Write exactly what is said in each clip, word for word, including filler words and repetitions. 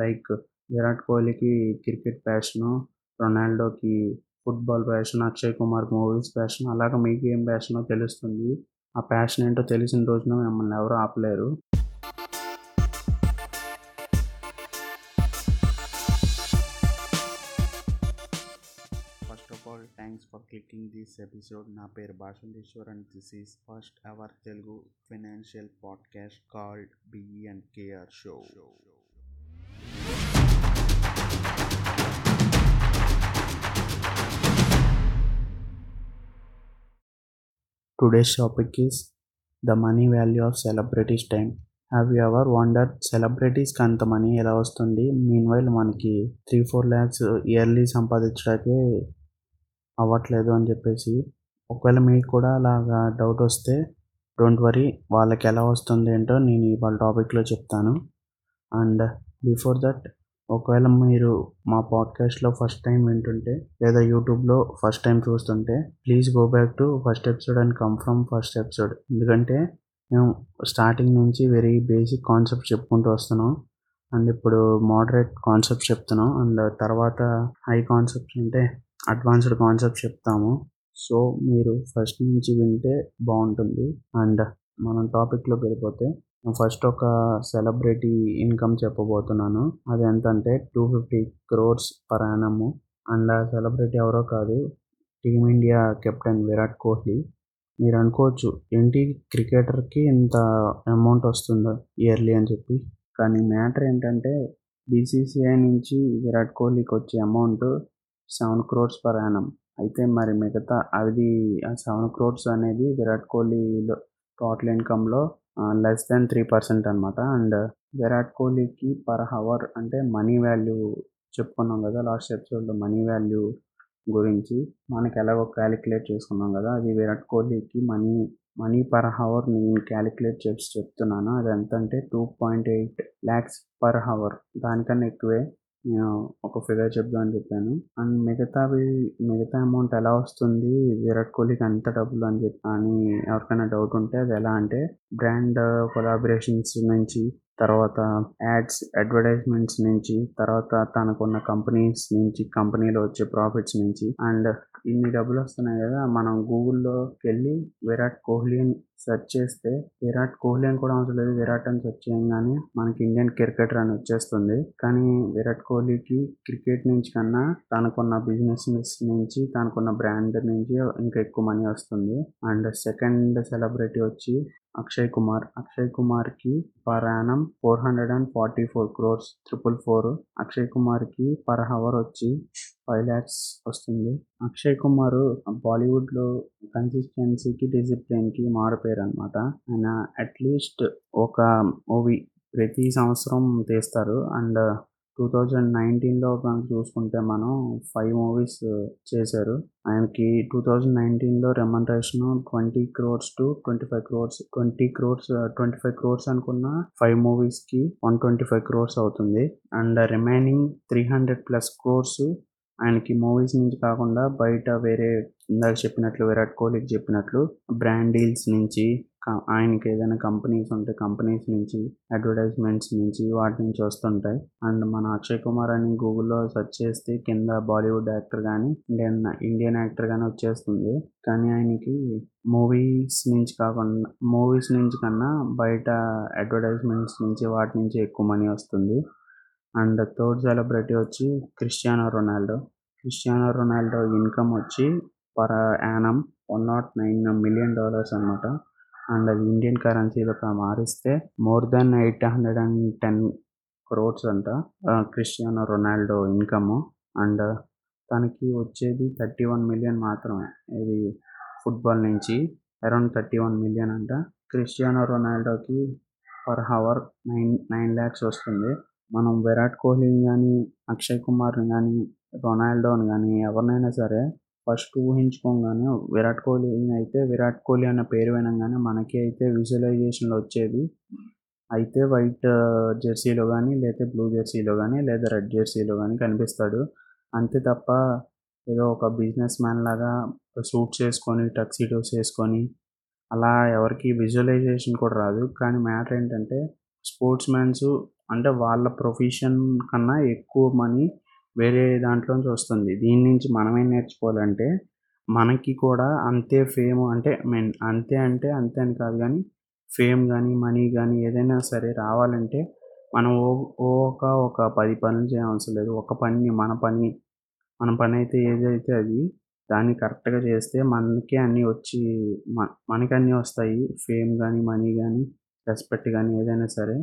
Like Virat కోహ్లీకి cricket passion, రొనాల్డోకి football passion, Akshay Kumar movies passion, అలాగే మీకు ఏం ప్యాషనో తెలుస్తుంది. ఆ ప్యాషన్ ఏంటో తెలిసిన రోజున మిమ్మల్ని ఎవరూ ఆపలేరు. Thanks for clicking this episode. నా పేరు Bhashanteshwar and this is first our Telugu financial podcast called BE and KR show. Today's topic is the money value of celebrities time. Have you ever wonder సెలబ్రిటీస్కి అంత మనీ ఎలా వస్తుంది? Meanwhile మనకి three four lakhs yearly సంపాదించడానికే అవ్వట్లేదు అని చెప్పేసి, ఒకవేళ మీకు కూడా అలాగా డౌట్ వస్తే డోంట్ వరీ, వాళ్ళకి ఎలా వస్తుంది ఏంటో నేను వాళ్ళ టాపిక్లో చెప్తాను. అండ్ బిఫోర్ దట్, ఒకవేళ మీరు మా పాడ్కాస్ట్లో ఫస్ట్ టైం వింటుంటే లేదా యూట్యూబ్లో ఫస్ట్ టైం చూస్తుంటే please go back to first episode and come from first episode. ఎందుకంటే మేము స్టార్టింగ్ నుంచి వెరీ బేసిక్ కాన్సెప్ట్ చెప్పుకుంటూ వస్తున్నాం, అండ్ ఇప్పుడు మోడరేట్ కాన్సెప్ట్ చెప్తున్నాం, అండ్ తర్వాత హై కాన్సెప్ట్స్ అంటే అడ్వాన్స్డ్ కాన్సెప్ట్ చెప్తాము. సో మీరు ఫస్ట్ నుంచి వింటే బాగుంటుంది. అండ్ మనం టాపిక్లోకి వెళ్ళిపోతే, ఫస్ట్ ఒక సెలబ్రిటీ ఇన్కమ్ చెప్పబోతున్నాను. అది ఎంతంటే two fifty crores per annum. And ఆ సెలబ్రిటీ ఎవరో కాదు, టీమిండియా కెప్టెన్ విరాట్ కోహ్లీ. మీరు అనుకోవచ్చు ఏంటి క్రికెటర్కి ఇంత అమౌంట్ వస్తుందా ఇయర్లీ అని చెప్పి, కానీ మ్యాటర్ ఏంటంటే బీసీసీఐ నుంచి విరాట్ కోహ్లీకి వచ్చే amount seven crores per annum. అయితే మరి మిగతా అది ఆ సెవెన్ క్రోర్స్ అనేది విరాట్ కోహ్లీలో టోటల్ ఇన్కమ్లో లెస్ దెన్ త్రీ పర్సెంట్ అనమాట. అండ్ విరాట్ కోహ్లీకి పర్ హవర్ అంటే మనీ వాల్యూ చెప్పుకున్నాం కదా లాస్ట్ ఎపిసోడ్లో, మనీ వాల్యూ గురించి మనకి ఎలాగో క్యాలిక్యులేట్ చేసుకున్నాం కదా, అది విరాట్ కోహ్లీకి మనీ మనీ పర్ హవర్ నేను క్యాలిక్యులేట్ చేసి చెప్తున్నాను. అది ఎంత అంటే two point eight lakhs per hour, దానికన్నా ఎక్కువే. నేను ఒక ఫిగర్ చెప్దామని చెప్పాను. అండ్ మిగతావి మిగతా అమౌంట్ ఎలా వస్తుంది విరాట్ కోహ్లీకి అంత డబ్బులు అని చెప్పి అని ఎవరికైనా డౌట్ ఉంటే, అది ఎలా అంటే బ్రాండ్ కొలాబరేషన్స్ నుంచి, తర్వాత యాడ్స్ అడ్వర్టైజ్మెంట్స్ నుంచి, తర్వాత తనకున్న కంపెనీస్ నుంచి, కంపెనీలో వచ్చే ప్రాఫిట్స్ నుంచి. అండ్ ఇన్ని డబ్బులు వస్తున్నాయి కదా, మనం గూగుల్లోకి వెళ్ళి విరాట్ కోహ్లీ అని సెర్చ్ చేస్తే, విరాట్ కోహ్లీ అని కూడా అవసరం లేదు, విరాట్ అని సెర్చ్ చేయగానే మనకి ఇండియన్ క్రికెటర్ అని వచ్చేస్తుంది. కానీ విరాట్ కోహ్లీకి క్రికెట్ నుంచి కన్నా తనకున్న బిజినెస్ నుంచి, తనకున్న బ్రాండ్ నుంచి ఇంకా ఎక్కువ మనీ వస్తుంది. అండ్ సెకండ్ సెలబ్రిటీ వచ్చి అక్షయ్ కుమార్. అక్షయ్ కుమార్కి per annum four hundred and forty four crores triple four. Akshay కుమార్కి పర్ హవర్ వచ్చి ఫైవ్ ల్యాక్స్ వస్తుంది. అక్షయ్ కుమార్ బాలీవుడ్లో కన్సిస్టెన్సీకి డిసిప్లిన్కి మారిపోయారు అనమాట. ఆయన అట్లీస్ట్ ఒక మూవీ ప్రతి సంవత్సరం తీస్తారు. అండ్ టూ థౌజండ్ నైన్టీన్లో మనం చూసుకుంటే మనం ఫైవ్ మూవీస్ చేశారు. ఆయనకి టూ థౌజండ్ నైన్టీన్లో remuneration twenty crores to twenty five crores twenty crores twenty five crores అనుకున్న ఫైవ్ మూవీస్కి వన్ ట్వంటీ ఫైవ్ క్రోర్స్ అవుతుంది. And remaining three hundred plus crores ఆయనకి మూవీస్ నుంచి కాకుండా బయట వేరే, ఇందాక చెప్పినట్లు విరాట్ కోహ్లీకి చెప్పినట్లు బ్రాండ్ డీల్స్ నుంచి, ఆయనకి ఏదైనా కంపెనీస్ ఉంటే కంపెనీస్ నుంచి, అడ్వర్టైజ్మెంట్స్ నుంచి, వాటి నుంచి వస్తుంటాయి. అండ్ మన అక్షయ్ కుమార్ అని గూగుల్లో సెర్చ్ చేస్తే కింద బాలీవుడ్ యాక్టర్ కానీ ఇండియన్ ఇండియన్ యాక్టర్ కానీ వచ్చేస్తుంది. కానీ ఆయనకి మూవీస్ నుంచి కాకుండా మూవీస్ నుంచి కన్నా బయట అడ్వర్టైజ్మెంట్స్ నుంచి, వాటి నుంచి ఎక్కువ మనీ వస్తుంది. అండ్ థర్డ్ సెలబ్రిటీ వచ్చి Cristiano Ronaldo. Cristiano Ronaldo income వచ్చి per annum one nought nine million dollars అనమాట. అండ్ అది ఇండియన్ కరెన్సీలో మారిస్తే more then eight hundred and ten crores అంట క్రిస్టియానో రొనాల్డో ఇన్కమ్. అండ్ తనకి వచ్చేది థర్టీ వన్ మిలియన్ మాత్రమే, ఇది ఫుట్బాల్ నుంచి అరౌండ్ థర్టీ వన్ మిలియన్ అంట. క్రిస్టియానో రొనాల్డోకి per hour nine nine lakhs వస్తుంది. మనం విరాట్ కోహ్లీని కానీ, అక్షయ్ కుమార్ని కానీ, రొనాల్డోని కానీ ఎవరినైనా సరే ఫస్ట్ ఊహించుకోగానే, విరాట్ కోహ్లీని అయితే విరాట్ కోహ్లీ అన్న పేరు వినగానే మనకి అయితే విజువలైజేషన్లో వచ్చేది అయితే వైట్ జెర్సీలో కానీ, లేదా బ్లూ జెర్సీలో కానీ, లేదా రెడ్ జెర్సీలో కానీ కనిపిస్తాడు, అంతే తప్ప ఏదో ఒక బిజినెస్ మ్యాన్ లాగా సూట్స్ వేసుకొని, టక్సీడోస్ వేసుకొని అలా ఎవరికి విజువలైజేషన్ కూడా రాదు. కానీ మ్యాటర్ ఏంటంటే స్పోర్ట్స్ మ్యాన్స్ అంటే వాళ్ళ ప్రొఫెషన్ కన్నా ఎక్కువ మనీ వేరే దాంట్లోంచి వస్తుంది. దీని నుంచి మనమేం నేర్చుకోవాలంటే మనకి కూడా అంతే ఫేమ్, అంటే మెయిన్ అంతే అంటే అంతే అని కాదు కానీ ఫేమ్ కానీ మనీ కానీ ఏదైనా సరే రావాలంటే మనం ఓ ఒక ఒక పది పనులు చేయవలసిన లేదు. ఒక పని మన పని మన పని అయితే ఏదైతే అది దాన్ని కరెక్ట్గా చేస్తే మనకే అన్నీ వచ్చి మ మనకి అన్నీ వస్తాయి. ఫేమ్ కానీ మనీ కానీ రెస్పెక్ట్ కానీ ఏదైనా సరే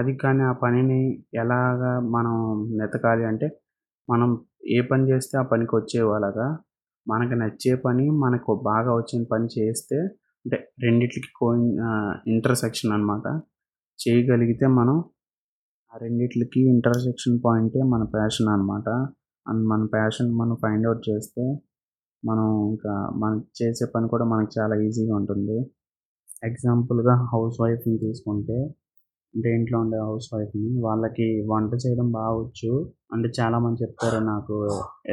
అది. కానీ ఆ పనిని ఎలాగా మనం వెతకాలి అంటే మనం ఏ పని చేస్తే ఆ పనికి వచ్చేవాళ్ళగా మనకు నచ్చే పని మనకు బాగా వచ్చిన పని చేస్తే, అంటే రెండిట్లకి కో ఇంటర్సెక్షన్ అన్నమాట చేయగలిగితే మనం ఆ రెండిట్లకి ఇంటర్సెక్షన్ పాయింటే మన ప్యాషన్ అన్నమాట. అండ్ మన ప్యాషన్ మనం ఫైండ్ అవుట్ చేస్తే మనం ఇంకా మనం చేసే పని కూడా మనకు చాలా ఈజీగా ఉంటుంది. ఎగ్జాంపుల్గా హౌస్ వైఫ్ని తీసుకుంటే, అంటే ఇంట్లో ఉండే హౌస్ వైఫ్ని, వాళ్ళకి వంట చేయడం బాగొచ్చు. అంటే చాలామంది చెప్తారు నాకు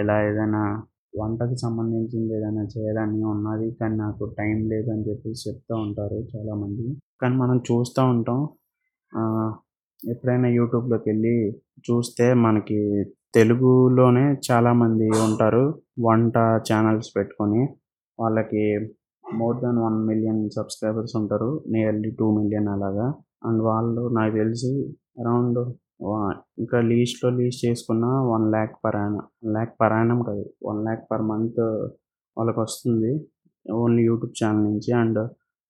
ఎలా ఏదైనా వంటకు సంబంధించింది ఏదైనా చేయాలని ఉన్నది కానీ నాకు టైం లేదు అని చెప్పేసి చెప్తూ ఉంటారు చాలామంది. కానీ మనం చూస్తూ ఉంటాం, ఎప్పుడైనా యూట్యూబ్లోకి వెళ్ళి చూస్తే మనకి తెలుగులోనే చాలామంది ఉంటారు వంట ఛానల్స్ పెట్టుకొని. వాళ్ళకి more than one million subscribers ఉంటారు, నియర్లీ టూ మిలియన్ అలాగా. అండ్ వాళ్ళు నాకు తెలిసి అరౌండ్ ఇంకా లీస్ట్లో లీస్ట్ చేసుకున్న one lakh per annum one lakh per annum కాదు వన్ ల్యాక్ పర్ మంత్ వాళ్ళకి వస్తుంది ఓన్లీ యూట్యూబ్ ఛానల్ నుంచి. అండ్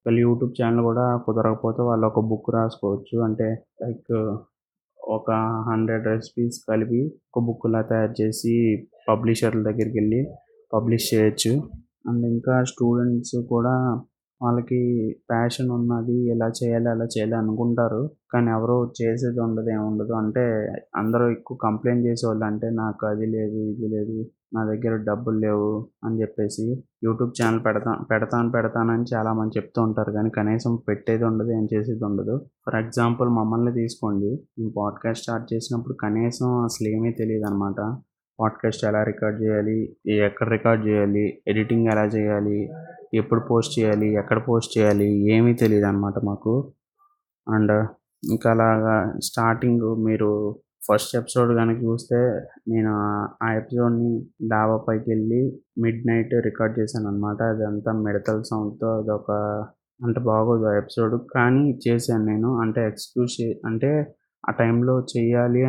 వాళ్ళు యూట్యూబ్ ఛానల్ కూడా కుదరకపోతే వాళ్ళు ఒక బుక్ రాసుకోవచ్చు, అంటే లైక్ ఒక హండ్రెడ్ రెసిపీస్ కలిపి ఒక బుక్లా తయారు చేసి పబ్లిషర్ల దగ్గరికి వెళ్ళి పబ్లిష్ చేయొచ్చు. అండ్ ఇంకా స్టూడెంట్స్ కూడా వాళ్ళకి ప్యాషన్ ఉన్నది, ఎలా చేయాలి అలా చేయాలి అనుకుంటారు కానీ ఎవరో చేసేది ఉండదు, ఏముండదు. అంటే అందరూ ఎక్కువ కంప్లైంట్ చేసేవాళ్ళు, అంటే నాకు అది లేదు ఇది లేదు నా దగ్గర డబ్బులు లేవు అని చెప్పేసి యూట్యూబ్ ఛానల్ పెడతా పెడతాను పెడతానని చాలామంది చెప్తూ ఉంటారు కానీ కనీసం పెట్టేది ఉండదు, ఏం చేసేది ఉండదు. ఫర్ ఎగ్జాంపుల్ మమ్మల్ని తీసుకోండి, మేము పాడ్కాస్ట్ స్టార్ట్ చేసినప్పుడు కనీసం అసలు ఏమీ తెలియదు అనమాట. పాడ్కాస్ట్ ఎలా రికార్డ్ చేయాలి, ఎక్కడ రికార్డ్ చేయాలి, ఎడిటింగ్ ఎలా చేయాలి, ఎప్పుడు పోస్ట్ చేయాలి, ఎక్కడ పోస్ట్ చేయాలి ఏమీ తెలియదు అనమాట మాకు. అండ్ ఇంకా అలాగా స్టార్టింగ్ మీరు ఫస్ట్ ఎపిసోడ్ కనుక చూస్తే నేను ఆ ఎపిసోడ్ని డాబాపైకి వెళ్ళి మిడ్ నైట్ రికార్డ్ చేశాను అనమాట. అదంతా మెడతల సౌండ్తో, అదొక అంటే బాగోదు ఆ ఎపిసోడ్ కానీ చేశాను నేను. అంటే ఎక్స్క్యూజ్ అంటే ఆ టైంలో చేయాలి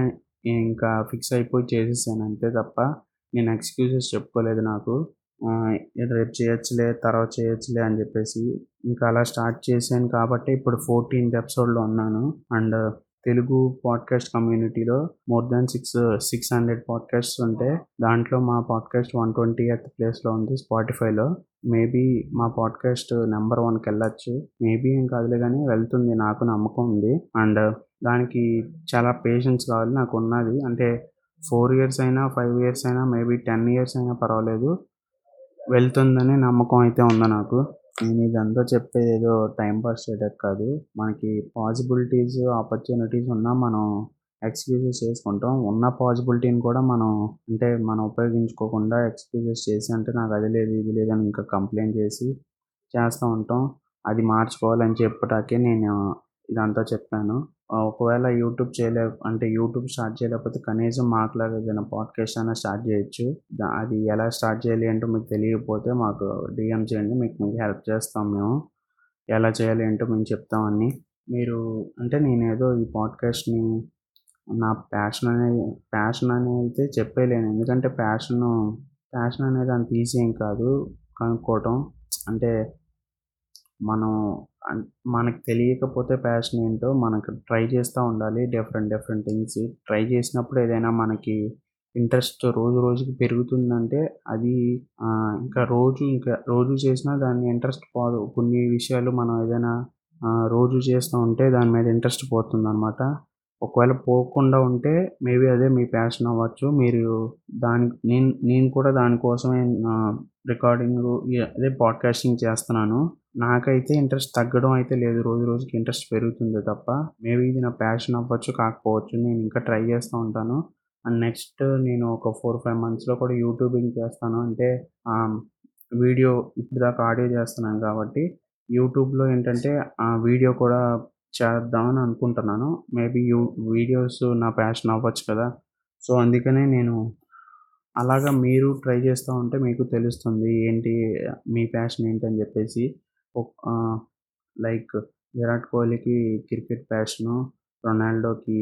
ఇంకా ఫిక్స్ అయిపోయి చేసేసాను అంతే తప్ప నేను ఎక్స్క్యూజెస్ చెప్పుకోలేదు. నాకు రేపు చేయొచ్చులే తర్వాత చేయొచ్చులే అని చెప్పేసి ఇంకా అలా స్టార్ట్ చేశాను కాబట్టి ఇప్పుడు ఫోర్టీన్త్ ఎపిసోడ్లో ఉన్నాను. అండ్ తెలుగు పాడ్కాస్ట్ కమ్యూనిటీలో more than six six hundred podcasts ఉంటే దాంట్లో మా పాడ్కాస్ట్ వన్ ట్వంటీ ఎయిత్ ప్లేస్లో ఉంది స్పాటిఫైలో. మేబీ మా పాడ్కాస్ట్ నెంబర్ వన్కి వెళ్ళచ్చు, మేబీ ఏం కాదులే కానీ వెళ్తుంది, నాకు నమ్మకం ఉంది. అండ్ దానికి చాలా పేషెన్స్ కావాలి, నాకు ఉన్నది. అంటే ఫోర్ ఇయర్స్ అయినా ఫైవ్ ఇయర్స్ అయినా మేబీ టెన్ ఇయర్స్ అయినా పర్వాలేదు, వెళ్తుందని నమ్మకం అయితే ఉందా నాకు. నేను ఇదంతా చెప్పేది ఏదో టైంపాస్ చేయడానికి కాదు, మనకి పాసిబిలిటీస్ ఆపర్చునిటీస్ ఉన్నా మనం ఎక్స్క్యూజెస్ చేసుకుంటాం, ఉన్న పాసిబిలిటీని కూడా మనం అంటే మనం ఉపయోగించుకోకుండా ఎక్స్క్యూజెస్ చేసి అంటే నాకు అది లేదు ఇది లేదని ఇంకా కంప్లైంట్ చేసి చేస్తూ ఉంటాం. అది మార్చుకోవాలని చెప్పటాకే నేను ఇదంతా చెప్పాను. ఒకవేళ యూట్యూబ్ చేయలే అంటే యూట్యూబ్ స్టార్ట్ చేయలేకపోతే కనీసం మాట్లాడే ఏదైనా పాడ్కాస్ట్ అయినా స్టార్ట్ చేయొచ్చు. అది ఎలా స్టార్ట్ చేయాలి అంటే మీకు తెలియకపోతే మాకు డిఎం చేయండి, మీకు మీకు హెల్ప్ చేస్తాం మేము ఎలా చేయాలి ఏంటో మేము చెప్తామని. మీరు అంటే నేనేదో ఈ పాడ్కాస్ట్ని నా ప్యాషన్ అనే ప్యాషన్ అనేది చెప్పేయలేను, ఎందుకంటే ప్యాషన్ ప్యాషన్ అనేది అంత ఈజీ ఏం కాదు కనుక్కోవటం. అంటే మనం మనకు తెలియకపోతే ప్యాషన్ ఏంటో మనకు ట్రై చేస్తూ ఉండాలి, డిఫరెంట్ డిఫరెంట్ థింగ్స్ ట్రై చేసినప్పుడు ఏదైనా మనకి ఇంట్రెస్ట్ రోజు రోజుకి పెరుగుతుందంటే అది ఇంకా రోజు ఇంకా రోజు చేసినా దాన్ని ఇంట్రెస్ట్ పోదు. కొన్ని విషయాలు మనం ఏదైనా రోజు చేస్తూ ఉంటే దాని మీద ఇంట్రెస్ట్ పోతుంది అనమాట. ఒకవేళ పోకుండా ఉంటే మేబీ అదే మీ ప్యాషన్ అవ్వచ్చు. మీరు దాని నేను నేను కూడా దానికోసమే రికార్డింగ్ అదే పాడ్కాస్టింగ్ చేస్తున్నాను. నాకైతే ఇంట్రెస్ట్ తగ్గడం అయితే లేదు, రోజు రోజుకి ఇంట్రెస్ట్ పెరుగుతుంది తప్ప. మేబీ ఇది నా ప్యాషన్ అవ్వచ్చు కాకపోవచ్చు, నేను ఇంకా ట్రై చేస్తూ ఉంటాను. అండ్ నెక్స్ట్ నేను ఒక ఫోర్ ఫైవ్ మంత్స్లో కూడా యూట్యూబింగ్ చేస్తాను. అంటే వీడియో ఇప్పుడు దాకా ఆడియో చేస్తున్నాను కాబట్టి యూట్యూబ్లో ఏంటంటే ఆ వీడియో కూడా చేద్దామని అనుకుంటున్నాను. మేబీ యూ వీడియోస్ నా ప్యాషన్ అవ్వచ్చు కదా, సో అందుకనే నేను అలాగా. మీరు ట్రై చేస్తూ ఉంటే మీకు తెలుస్తుంది ఏంటి మీ ప్యాషన్ ఏంటని చెప్పేసి. లైక్ విరాట్ కోహ్లీకి క్రికెట్ ప్యాషను, రొనాల్డోకి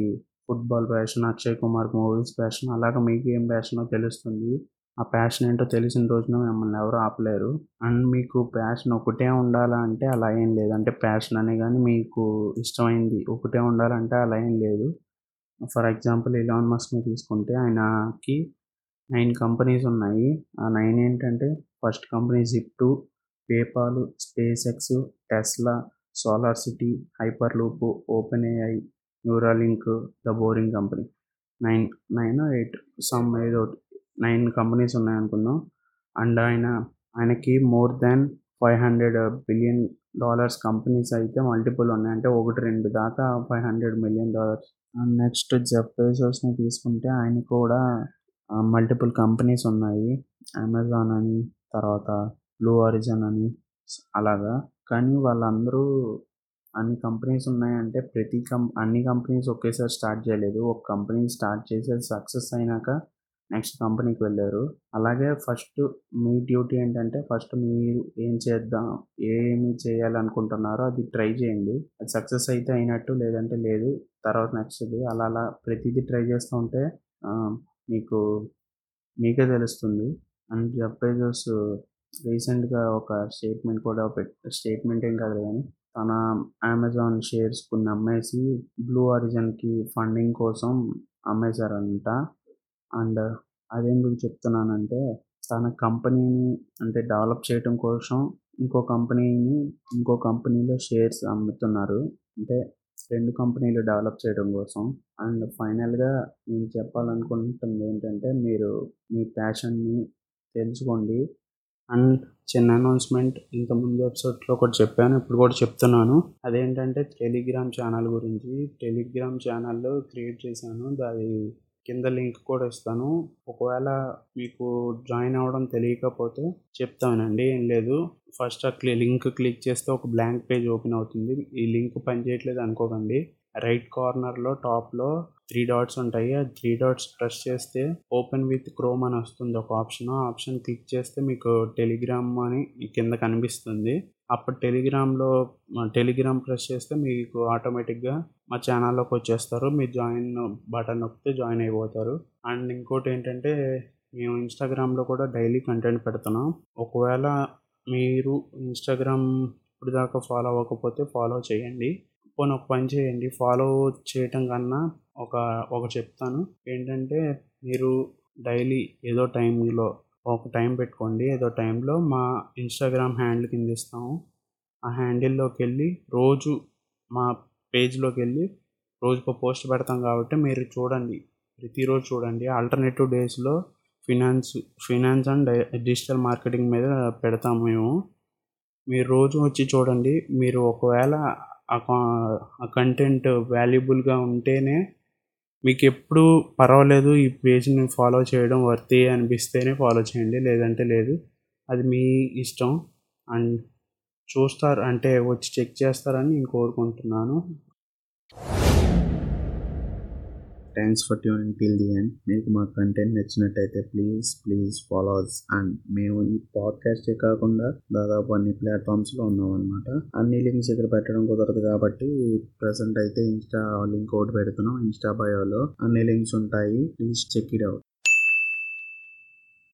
football passion, Akshay Kumar movies passion, అలాగ మీకు ఏం ప్యాషనో తెలుస్తుంది. ఆ ప్యాషన్ ఏంటో తెలిసిన రోజున మిమ్మల్ని ఎవరు ఆపలేరు. అండ్ మీకు ప్యాషన్ ఒకటే ఉండాలా అంటే అలా ఏం లేదు. అంటే ప్యాషన్ అనే కానీ మీకు ఇష్టమైంది ఒకటే ఉండాలంటే అలా ఏం లేదు. ఫర్ ఎగ్జాంపుల్ ఎలాన్ మస్క్ని తీసుకుంటే ఆయనకి నైన్ కంపెనీస్ ఉన్నాయి. ఆ నైన్ ఏంటంటే first company Zip two, PayPal, SpaceX, Tesla, Solar City, Hyperloop, OpenAI, Neuralink, the Boring Company. Nine nine eight some ఏదో నైన్ కంపెనీస్ ఉన్నాయనుకుందాం. అండ్ ఆయన ఆయనకి more than five hundred billion dollars companies అయితే multiple ఉన్నాయి. అంటే ఒకటి రెండు దాకా five hundred million dollars and next Jeff బెజోస్ని తీసుకుంటే ఆయన కూడా మల్టిపుల్ కంపెనీస్ ఉన్నాయి. అమెజాన్ అని, తర్వాత బ్లూ ఆరిజిన్ అని, అలాగా. కానీ వాళ్ళందరూ అన్ని కంపెనీస్ ఉన్నాయంటే ప్రతి కం అన్ని కంపెనీస్ ఒకేసారి స్టార్ట్ చేయలేదు. ఒక కంపెనీ స్టార్ట్ చేసేది సక్సెస్ అయినాక నెక్స్ట్ కంపెనీకి వెళ్ళారు. అలాగే ఫస్ట్ మీ డ్యూటీ ఏంటంటే ఫస్ట్ మీరు ఏం చేద్దాం ఏమి చేయాలనుకుంటున్నారో అది ట్రై చేయండి. అది సక్సెస్ అయితే అయినట్టు, లేదంటే లేదు, తర్వాత నెక్స్ట్ది, అలా అలా ప్రతిదీ ట్రై చేస్తూ ఉంటే మీకు మీకే తెలుస్తుంది. అండ్ జెఫ్ బెజోస్ రీసెంట్గా ఒక స్టేట్మెంట్ కూడా పెట్ స్టేట్మెంట్ ఏం కాదు కానీ తన అమెజాన్ షేర్స్ కొన్ని అమ్మేసి బ్లూ ఆరిజిన్కి ఫండింగ్ కోసం అమ్మేశారంట. అండ్ అదేందుకు చెప్తున్నానంటే తన కంపెనీని అంటే డెవలప్ చేయడం కోసం ఇంకో కంపెనీని ఇంకో కంపెనీలో షేర్స్ అమ్ముతున్నారు. అంటే రెండు కంపెనీలు డెవలప్ చేయడం కోసం. అండ్ ఫైనల్గా నేను చెప్పాలనుకుంటుంది ఏంటంటే మీరు మీ ప్యాషన్ని తెలుసుకోండి. అండ్ చిన్న అనౌన్స్మెంట్, ఇంతకుముందు ఎపిసోడ్లో ఒకటి చెప్పాను, ఇప్పుడు కూడా చెప్తున్నాను. అదేంటంటే టెలిగ్రామ్ ఛానల్ గురించి. టెలిగ్రామ్ ఛానల్లో క్రియేట్ చేశాను, దాని కింద లింక్ కూడా ఇస్తాను. ఒకవేళ మీకు జాయిన్ అవ్వడం తెలియకపోతే చెప్తానండి, ఏం లేదు. ఫస్ట్ ఆ లింక్ క్లిక్ చేస్తే ఒక బ్లాంక్ పేజ్ ఓపెన్ అవుతుంది. ఈ లింక్ పనిచేయట్లేదు అనుకోకండి. రైట్ కార్నర్లో టాప్లో త్రీ డాట్స్ ఉంటాయి. ఆ త్రీ డాట్స్ ప్రెస్ చేస్తే ఓపెన్ విత్ క్రోమ్ అని వస్తుంది ఒక ఆప్షన్. ఆ ఆప్షన్ క్లిక్ చేస్తే మీకు టెలిగ్రామ్ అని కింద కనిపిస్తుంది. అప్పుడు టెలిగ్రామ్లో టెలిగ్రామ్ ప్రెస్ చేస్తే మీకు ఆటోమేటిక్గా మా ఛానల్లోకి వచ్చేస్తారు. మీరు జాయిన్ బటన్ నొక్కితే జాయిన్ అయిపోతారు. అండ్ ఇంకోటి ఏంటంటే మేము ఇన్స్టాగ్రామ్లో కూడా డైలీ కంటెంట్ పెడుతున్నాం. ఒకవేళ మీరు ఇన్స్టాగ్రామ్ ఇప్పుడు దాకా ఫాలో అవ్వకపోతే ఫాలో చేయండి. పోనీ ఒక పని చేయండి, ఫాలో చేయటం కన్నా ఒక ఒక చెప్తాను ఏంటంటే మీరు డైలీ ఏదో టైంలో ఒక టైం పెట్టుకోండి. ఏదో టైంలో మా ఇన్స్టాగ్రామ్ హ్యాండిల్ కింద ఇస్తాము. ఆ హ్యాండిల్లోకి వెళ్ళి రోజు మా పేజ్లోకి వెళ్ళి రోజుకో పోస్ట్ పెడతాం కాబట్టి మీరు చూడండి, ప్రతిరోజు చూడండి. ఆల్టర్నేటివ్ డేస్లో finance finance and digital marketing మీద పెడతాము మేము. మీరు రోజు వచ్చి చూడండి. మీరు ఒకవేళ ఆ కంటెంట్ వాల్యుబుల్గా ఉంటేనే మీకు ఎప్పుడు పర్వాలేదు, ఈ పేజ్ని ఫాలో చేయడం వర్తి అనిపిస్తేనే ఫాలో చేయండి, లేదంటే లేదు, అది మీ ఇష్టం. అండ్ చూస్తారు అంటే వచ్చి చెక్ చేస్తారని నేను కోరుకుంటున్నాను. Thanks for tuning till the end. మీకు మా కంటెంట్ నచ్చినట్టయితే please please follow us. And మేము ఈ పాడ్కాస్టే కాకుండా దాదాపు అన్ని ప్లాట్ఫామ్స్లో ఉన్నాం అనమాట. అన్ని లింక్స్ ఇక్కడ పెట్టడం కుదరదు కాబట్టి ప్రజెంట్ అయితే ఇన్స్టా లింక్ ఒకటి పెడుతున్నాం. ఇన్స్టా బయోలో అన్ని లింక్స్ ఉంటాయి, ప్లీజ్ చెక్ ఇట్ అవుట్.